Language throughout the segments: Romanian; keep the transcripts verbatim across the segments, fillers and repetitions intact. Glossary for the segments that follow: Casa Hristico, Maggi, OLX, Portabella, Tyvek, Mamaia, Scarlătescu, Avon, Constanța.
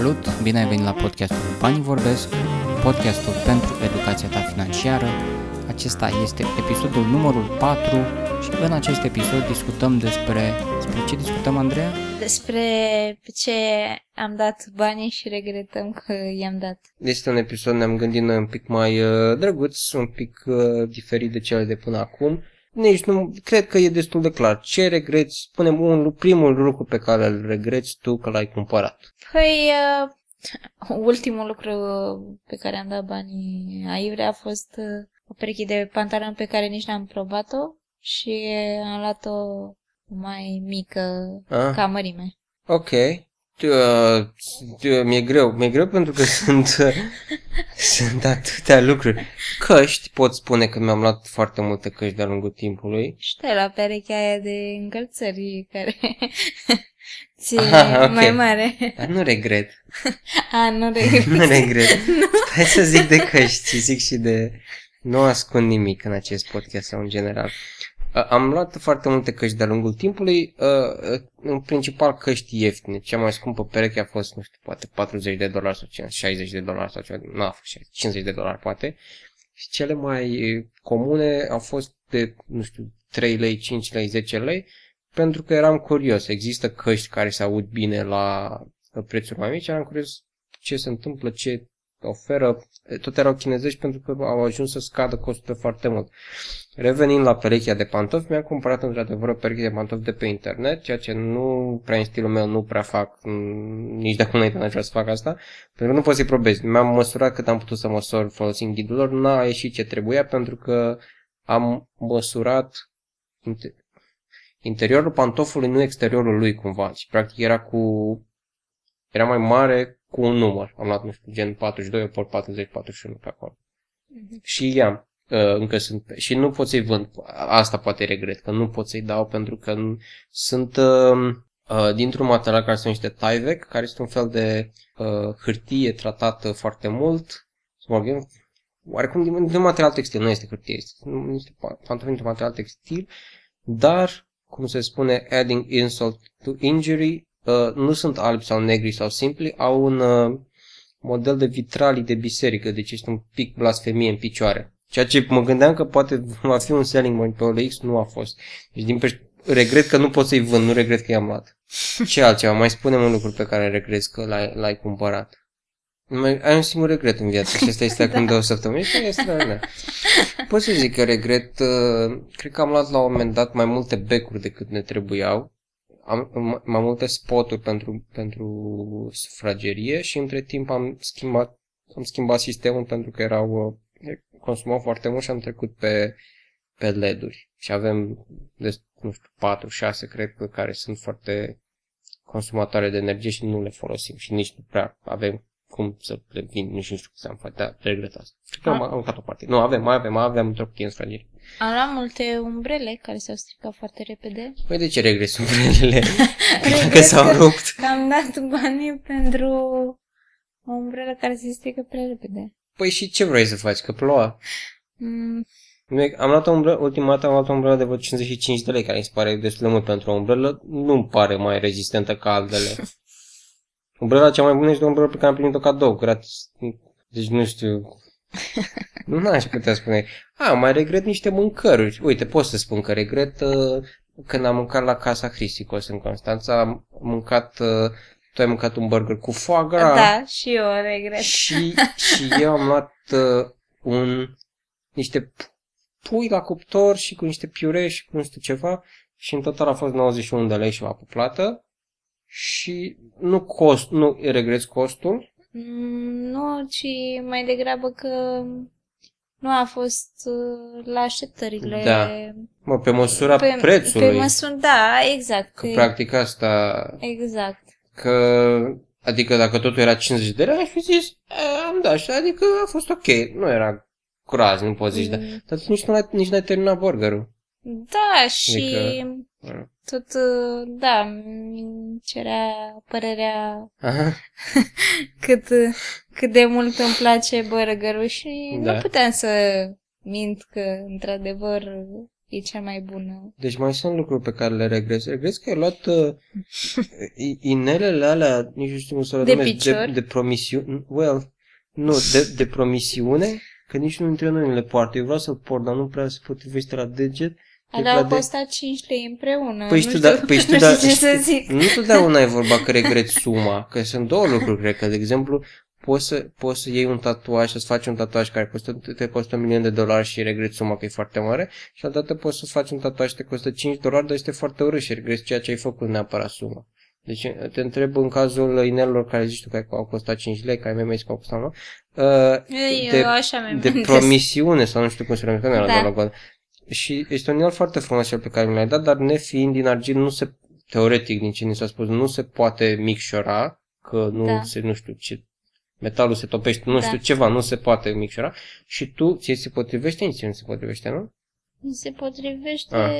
Salut, bine ai venit la podcastul Banii Vorbesc, podcastul pentru educația ta financiară. Acesta este episodul numărul patru și în acest episod discutăm despre... Despre ce discutăm, Andreea? Despre ce am dat banii și regretăm că i-am dat. Este un episod, ne-am gândit noi, un pic mai uh, drăguț, un pic uh, diferit de cele de până acum. Nici nu, cred că e destul de clar. Ce regreți? Spune-mi un, primul lucru pe care îl regreți tu că l-ai cumpărat. Păi, uh, ultimul lucru pe care am dat banii aiurea a fost uh, o pereche de pantaloni pe care nici n-am probat-o și am luat-o mai mică ah. ca mărime. Ok. Uh, mi-e greu, mi-e greu pentru că sunt, uh, sunt atâtea lucruri. Căști, pot spune că mi-am luat foarte multe căști de-a lungul timpului. Și te-ai luat perechea aia de încălțări care ți-e ah, okay. mai mare. Dar nu regret. A, nu regret. nu regret. Hai să zic de căști, să zic și de... Nu ascund nimic în acest podcast sau în general. Am luat foarte multe căști de-a lungul timpului, în principal căști ieftine. Cea mai scumpă pereche a fost, nu știu, poate patruzeci de dolari sau șaizeci de dolari sau ceva, nu a fost cincizeci de dolari poate. Și cele mai comune au fost de, nu știu, trei lei, cinci lei, zece lei, pentru că eram curios. Există căști care se aud bine la prețuri mai mici, eram curios ce se întâmplă, ce oferă, tot erau chinezești pentru că au ajuns să scadă costurile foarte mult. Revenind la perechea de pantofi, mi-am cumpărat într-adevăr o pereche de pantofi de pe internet, ceea ce nu prea în stilul meu, nu prea fac, nici dacă nu n-aș vrea să fac asta, pentru că nu pot să-i probez. Mi-am măsurat cât am putut să măsor folosind ghidul lor, n-a ieșit ce trebuia pentru că am măsurat interiorul pantofului, nu exteriorul lui cumva, și practic era cu... Era mai mare cu un număr. Am luat, nu știu, gen patruzeci și doi, patruzeci, patruzeci și unu pe acolo. Mm-hmm. Și i-am. Uh, încă sunt. Pe... Și nu pot să-i vând. Asta poate regret, că nu pot să-i dau pentru că nu... sunt uh, uh, dintr-un material care sunt niște Tyvek, care este un fel de uh, hârtie tratată foarte mult. Oarecum din, din material textil. Nu este hârtie, este pantofi dintr-un material textil, dar, cum se spune, adding insult to injury, Uh, nu sunt albi sau negri sau simpli, au un uh, model de vitralii de biserică, deci este un pic blasfemie în picioare. Ceea ce mă gândeam că poate va fi un selling point pe O L X, nu a fost. Deci din pe... regret că nu pot să-i vând, nu regret că i-am luat. Ce altceva? Mai spune-mi un lucru pe care regrezi că l-ai, l-ai cumpărat. Ai un singur regret în viață și asta este acum da. două săptămâni și este da. Pot să zic că regret, uh, cred că am luat la un moment dat mai multe becuri decât ne trebuiau. Am mai multe spoturi pentru, pentru sufragerie și între timp am schimbat, am schimbat sistemul pentru că erau, consumau foarte mult și am trecut pe, pe L E D-uri. Și avem, de, nu știu, patru șase cred că care sunt foarte consumatoare de energie și nu le folosim și nici nu prea avem cum să le vind, nici nu știu cum să am făcut, regret asta. Cred că am aruncat o parte. Nu, avem, mai avem, mai avem într-o putie în sfragerie. Am luat multe umbrele care s-au stricat foarte repede. Păi de ce regresi umbrelele? Dacă s-au rupt. Că am dat banii pentru o umbrelă care se strică prea repede. Păi și ce vrei să faci? Că ploua? Mm. Am luat o umbrelă, ultima dată am luat o umbrelă de vreo cincizeci și cinci de lei, care mi se pare destul de mult pentru o umbrelă. Nu-mi pare mai rezistentă ca altele. Umbrela cea mai bună este o umbrelă pe care am primit-o cadou, gratis. Deci nu știu... Nu aș putea spune. A, mai regret niște mâncăruri. Uite, pot să spun că regret uh, când am mâncat la Casa Hristico în Constanța. Am mâncat... Uh, tu ai mâncat un burger cu foie gras. Da, și eu regret. Și, și eu am luat uh, un, niște pui la cuptor și cu niște piure și cu nu știu ceva. Și în total a fost nouăzeci și unu de lei și m-a pe plată. Și nu cost, nu regreți costul? Nu, ci mai degrabă că nu a fost la așteptările. Da. Mă, pe măsura pe, prețului. Pe măsura, da, exact. Că practic asta... Exact. Că, adică dacă totul era cincizeci de lei, aș fi zis, am dat, adică a fost ok. Nu era curaz, nu poți zici, mm. dar, dar nici nu ai, nici n-ai terminat burgerul. Da, și... Adică, tot, da, mi cerea părerea cât, cât de mult îmi place burgerul și da. Nu puteam să mint că, într-adevăr, e cea mai bună. Deci mai sunt lucruri pe care le regres. Regres că ai luat uh, inelele alea, nici nu știu cum să le numesc, de, de promisiune. Well, nu, de, de promisiune, că nici unul dintre noi nu le poartă. Eu vreau să-l port, dar nu prea se potrivește la deget. Dar au costat de... cinci lei împreună. Păi știu, da, păi știu, da, știu, nu totdeauna ai vorba că regreți suma, că sunt două lucruri, cred că, de exemplu, poți să, poți să iei un tatuaj, să-ți faci un tatuaj care costă, te costă un milion de dolari și regreți suma că e foarte mare, și altădată poți să faci un tatuaj care te costă cinci dolari, dar este foarte urât și regreți ceea ce ai făcut, neapărat suma. Deci te întreb în cazul inelor care zici tu că au costat cinci lei, că ai meme zis că au costat nouă, de, de, de promisiune sau nu știu cum se numește, că nu era doar la. Și este un inel foarte frumos cel pe care mi l-ai dat, dar nefiind din argint, nu se, teoretic din ce ni s-a spus, nu se poate micșora, că nu da. se, nu știu ce, metalul se topește, nu da. știu ceva, nu se poate micșora. Și tu, ție se potrivește, nici nu se potrivește, nu? Nu se potrivește... Ah,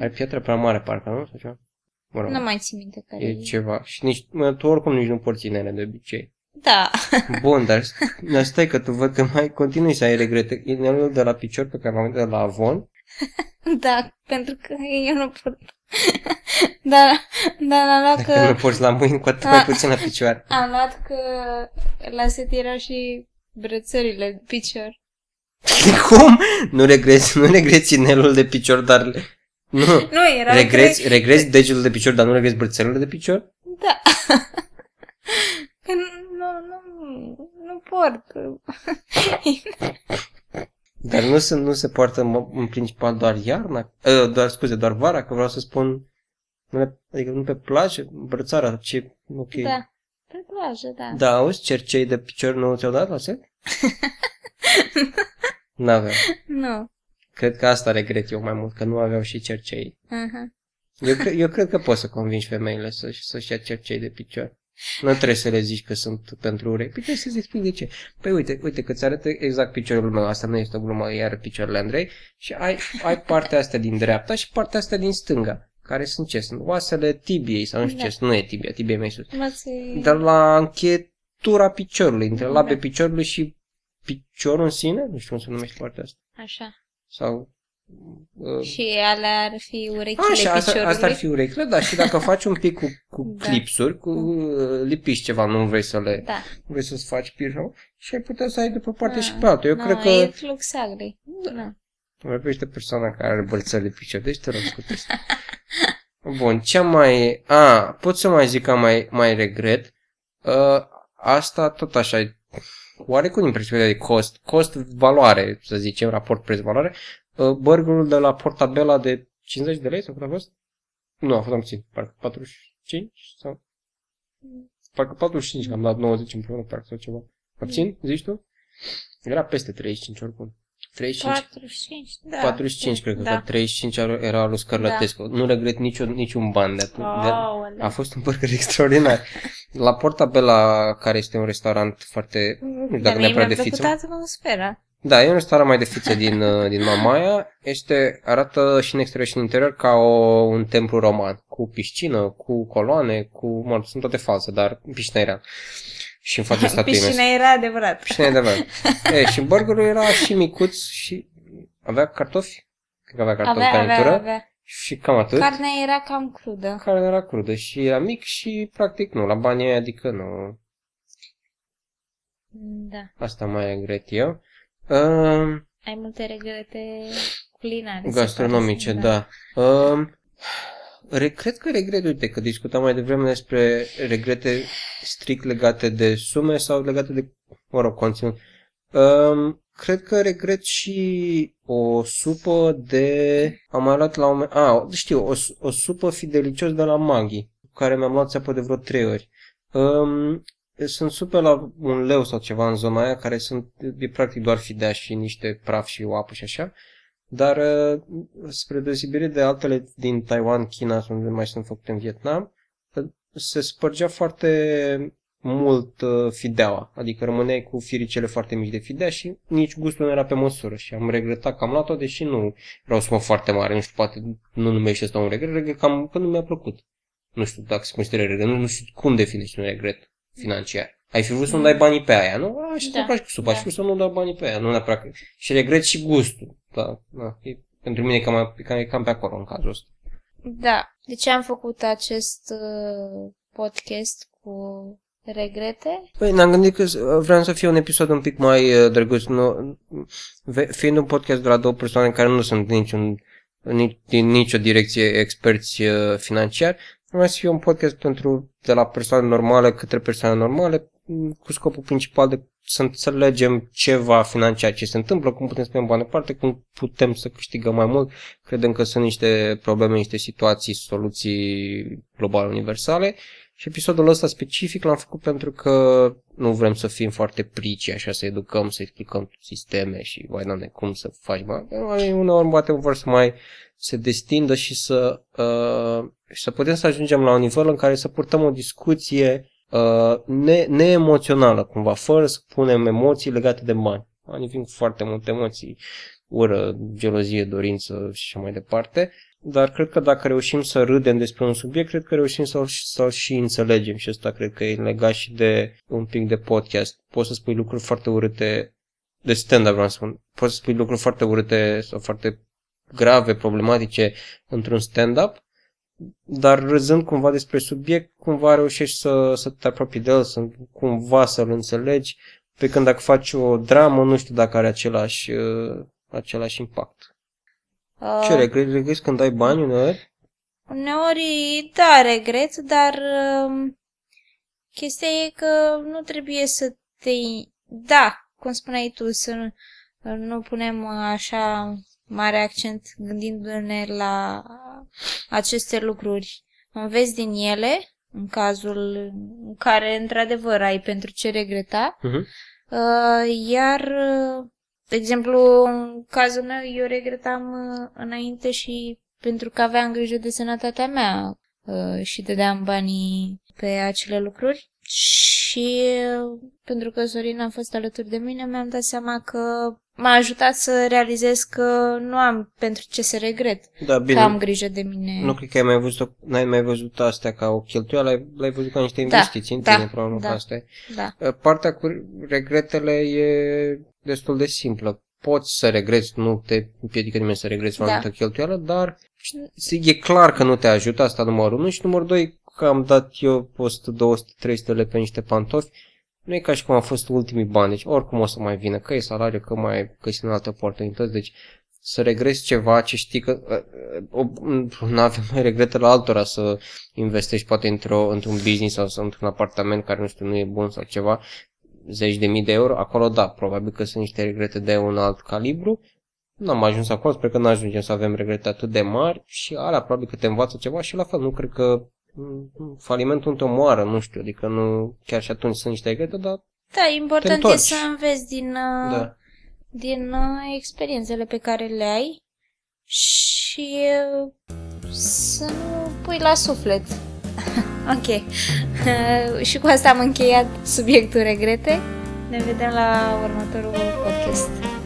are piatra prea mare, parcă, nu? Sau ceva? Mă rog, nu mai țin minte care e. ceva. Și nici, tu oricum nici nu porți inele de obicei. Da. Bun, dar stai că tu văd că mai continui să ai regrete. Inelul de la picior pe care l-am dat de la Avon. Da, pentru că eu nu pot. Dar, dar am luat că... Dacă nu porți la mâini, cu atât mai puțin la picioare. Am luat că la set erau și brățările de picior. Cum? Nu regreți, nu regreți inelul de picior, dar... Nu, nu era regreți, trei... regreți degetul de picior, dar nu regreți brățările de picior? Da. Că nu, nu, nu port. Dar nu se, nu se poartă în principal doar iarna, doar, scuze, doar vara, că vreau să spun, adică nu pe plajă, brățara, ce, ok. Da, pe plajă, da. Da, auzi, cercei de picior nu ți-au dat la set? N-aveau. Nu. Cred că asta regret eu mai mult, că nu aveau și cercei. Uh-huh. Eu, cre- eu cred că poți să convingi femeile să, să-și ia cercei de picior. Nu trebuie să le zici că sunt pentru urechi. Păi trebuie să-ți explic de ce. Păi uite, uite că ți arăt exact piciorul meu. Asta nu este o glumă, iar picioarele Andrei. Și ai, ai partea asta din dreapta și partea asta din stânga. Care sunt ce? Sunt oasele tibiei sau nu știu da. ce. Nu e tibia, tibia e mai sus. Mă-ți... Dar la încheietura piciorului, între da. labe piciorului și piciorul în sine? Nu știu cum se numește partea asta. Așa. Sau... Uh, și alea ar fi urechile așa, piciorului. Asta ar fi urechile, da, și dacă faci un pic cu, cu da. clipsuri, cu uh, lipiști ceva, nu vrei să le da. vrei să-ți faci pirou și ai putea să ai de pe parte da. și pe altă. Eu no, cred că... e flux agri. Da. Vorbește persoana care are bălțări de picior, deci te rog scuteți. Bun, ce mai... A, pot să mai zic că mai, mai regret. Uh, asta tot așa e oarecum din perspectiva de cost, cost-valoare, să zicem, raport preț-valoare. Burgerul de la Portabella de cincizeci de lei sau cât a fost? Nu, a fost mai puțin, parcă patruzeci și cinci sau... Parcă patruzeci și cinci, că am dat nouăzeci împreună, parcă sau ceva. Mai puțin, zici tu? Era peste treizeci și cinci oricum. treizeci și cinci patruzeci și cinci, da. patruzeci și cinci, cred că, da. că treizeci și cinci era lui Scarlătescu. Da. Nu regret niciun, niciun ban de atunci. Oh, a fost un burger extraordinar. La Portabella, care este un restaurant foarte... Nu știu dacă neapărat de fiță. Dar mi-a plăcut atmosfera. Da, e un restaurant mai de fițe din, din Mamaia, este, arată și în exterior și în interior ca o, un templu roman, cu piscină, cu coloane, cu, mă, sunt toate false, dar piscina era. Și în fața statuii. Piscina era adevărat. Piscina era adevărat. E, și burgerul era și micuț și avea cartofi, cred că avea cartofi avea, ca avea, avea. Și cam atât. Carnea era cam crudă. Carnea era crudă și era mic și practic nu, la banii aia, adică nu. Da. Asta mai regret eu. Uh, Ai multe regrete culinare. Gastronomice, da. da. Uh, re, cred că regret, uite, că discutam mai devreme despre regrete strict legate de sume sau legate de, mă rog, conținut. Uh, cred că regret și o supă de... Am mai luat la un... A, știu, o, o supă fidelicios de la Maggi, care mi-am luat țeapă de vreo trei ori. Uh, Sunt super la un leu sau ceva în zona aia, care sunt, e practic doar fidea și niște praf și o apă și așa. Dar spre deosebire de altele din Taiwan, China, unde mai sunt făcute în Vietnam, se spărgea foarte mult fideaua. Adică rămâneai cu firicele foarte mici de fidea și nici gustul nu era pe măsură. Și am regretat că am luat-o, deși nu era o sumă foarte mare. Nu știu, poate nu numește asta un regret, regret că, am, că nu mi-a plăcut. Nu știu dacă se consideră regret, nu știu cum definești un regret financiar. Ai fi vrut să nu dai banii pe aia, nu? A, și da, să faci cu supa, da. și vrut să nu dai banii pe aia, nu neapărat. Și regret și gustul. Da, da, e pentru mine cam, cam pe acolo în cazul ăsta. Da. De ce am făcut acest uh, podcast cu regrete? Păi, n-am gândit că vreau să fie un episod un pic mai uh, drăguț, nu, fiind un podcast de la două persoane care nu sunt niciun, nici, din nicio direcție experți uh, financiari, vreau să fie un podcast pentru de la persoane normale către persoane normale, cu scopul principal de să înțelegem ceva financiar, ce se întâmplă, cum putem să punem bani departe, cum putem să câștigăm mai mult. Credem că sunt niște probleme, niște situații, soluții globale, universale. Și episodul ăsta specific l-am făcut pentru că nu vrem să fim foarte prici, așa, să educăm, să explicăm sisteme și, vai, doamne, cum să faci bani. Uneori, poate, vor să mai se destindă și să, uh, și să putem să ajungem la un nivel în care să purtăm o discuție Uh, ne, neemoțională cumva, fără să punem emoții legate de bani. Banii vin cu foarte multe emoții, ură, gelozie, dorință și așa mai departe, dar cred că dacă reușim să râdem despre un subiect, cred că reușim să-l, să-l și înțelegem și asta cred că e legat și de un pic de podcast. Poți să spui lucruri foarte urâte de stand-up, vreau să spun. Poți să spui lucruri foarte urâte sau foarte grave, problematice într-un stand-up, dar râzând cumva despre subiect, cumva reușești să, să te apropii de el, să, cumva să-l înțelegi, pe când dacă faci o dramă, nu știu dacă are același, uh, același impact. Uh, Ce regret? Regreți când ai bani uneori? Uneori, da, regret, dar uh, chestia e că nu trebuie să te... Da, cum spuneai tu, să nu, nu punem așa mare accent gândindu-ne la aceste lucruri. Înveți din ele, în cazul în care, într-adevăr, ai pentru ce regreta. Uh-huh. Uh, iar, de exemplu, în cazul meu, eu regretam uh, înainte și pentru că aveam grijă de sănătatea mea uh, și dădeam banii pe acele lucruri. Și uh, pentru că Sorina a fost alături de mine, mi-am dat seama că m-a ajutat să realizez că nu am pentru ce să regret, da, bine, că am grijă de mine. Nu cred că ai mai văzut, n-ai mai văzut astea ca o cheltuială, ai, l-ai văzut ca niște investiții, da, în tine, da, probabil, da, că asta e. Da. Partea cu regretele e destul de simplă. Poți să regreți, nu te împiedică nimeni să regreți o anumită, da, cheltuială, dar e clar că nu te ajută, asta numărul unu, și numărul doi, că am dat eu o sută, două sute, trei sute pe niște pantofi. Nu e ca și cum au fost ultimii bani, deci oricum o să mai vină, că e salariu, că mai găsim alte oportunități, deci să regresi ceva ce știi că nu avem mai regrete la altora, să investești poate într-o, într-un business sau, sau într-un apartament care nu știu, nu e bun sau ceva, zeci de mii de euro, acolo da, probabil că sunt niște regrete de un alt calibru, n-am ajuns acolo, sper că nu ajungem să avem regrete atât de mari și alea probabil că te învață ceva și la fel, nu cred că falimentul te omoară, nu știu, adică nu, chiar și atunci sunt niște regrete, dar da, important e să înveți din, da, din experiențele pe care le ai și să nu pui la suflet. Ok. Și cu asta am încheiat subiectul regrete. Ne vedem la următorul podcast.